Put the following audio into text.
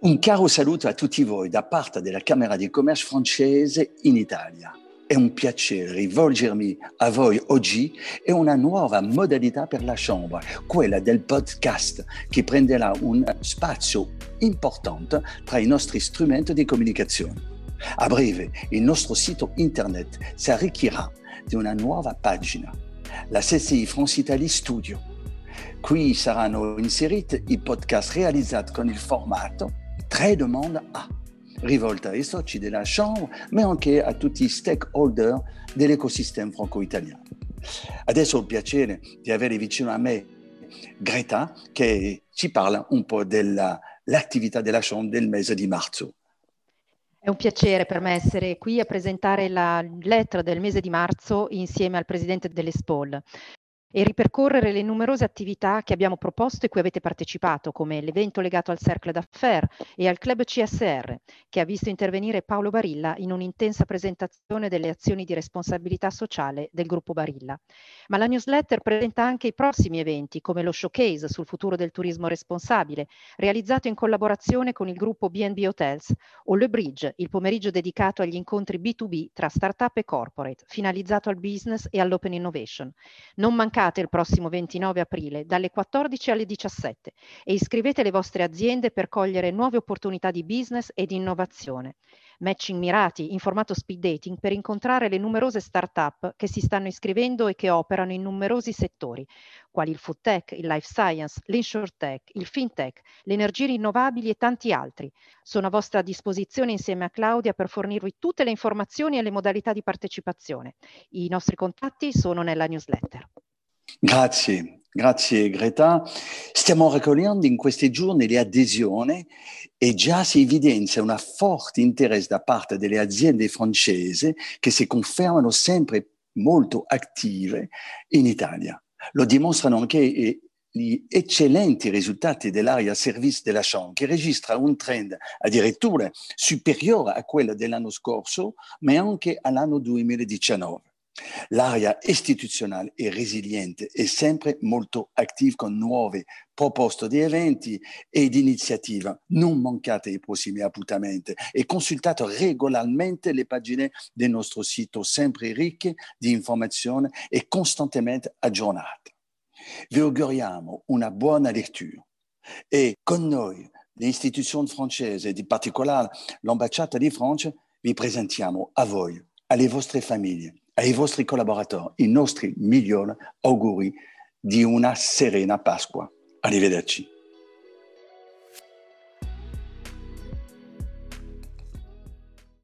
Un caro saluto a tutti voi da parte della Camera di Commercio Francese in Italia. È un piacere rivolgermi a voi oggi e una nuova modalità per la Chambre, quella del podcast, che prenderà un spazio importante tra i nostri strumenti di comunicazione. A breve il nostro sito internet si arricchirà di una nuova pagina, la CCI France Italy Studio. Qui saranno inseriti i podcast realizzati con il formato Tre domande a, rivolta ai soci della Chambre, ma anche a tutti i stakeholder dell'ecosistema franco-italiano. Adesso ho il piacere di avere vicino a me Greta, che ci parla un po' dell'attività della Chambre del mese di marzo. È un piacere per me essere qui a presentare la lettera del mese di marzo insieme al presidente dell'Espol e ripercorrere le numerose attività che abbiamo proposto e cui avete partecipato, come l'evento legato al Cercle d'Affaires e al Club CSR, che ha visto intervenire Paolo Barilla in un'intensa presentazione delle azioni di responsabilità sociale del gruppo Barilla. Ma la newsletter presenta anche i prossimi eventi, come lo showcase sul futuro del turismo responsabile, realizzato in collaborazione con il gruppo B&B Hotels, o Le Bridge, il pomeriggio dedicato agli incontri B2B tra startup e corporate, finalizzato al business e all'open innovation. Non mancate il prossimo 29 aprile dalle 14 alle 17 e iscrivete le vostre aziende per cogliere nuove opportunità di business e di innovazione. Matching mirati in formato speed dating per incontrare le numerose start-up che si stanno iscrivendo e che operano in numerosi settori, quali il food tech, il life science, l'insurtech, il fintech, le energie rinnovabili e tanti altri. Sono a vostra disposizione insieme a Claudia per fornirvi tutte le informazioni e le modalità di partecipazione. I nostri contatti sono nella newsletter. Grazie Greta. Stiamo raccogliendo in questi giorni le adesioni e già si evidenzia un forte interesse da parte delle aziende francesi che si confermano sempre molto attive in Italia. Lo dimostrano anche gli eccellenti risultati dell'area service della Chambre, che registra un trend addirittura superiore a quello dell'anno scorso, ma anche all'anno 2019. L'area istituzionale è resiliente e sempre molto attiva con nuove proposte di eventi ed iniziative. Non mancate i prossimi appuntamenti e consultate regolarmente le pagine del nostro sito, sempre ricche di informazioni e costantemente aggiornate. Vi auguriamo una buona lettura e con noi, le istituzioni francesi e in particolare l'ambasciata di Francia, vi presentiamo a voi, alle vostre famiglie, ai vostri collaboratori, i nostri migliori auguri di una serena Pasqua. Arrivederci.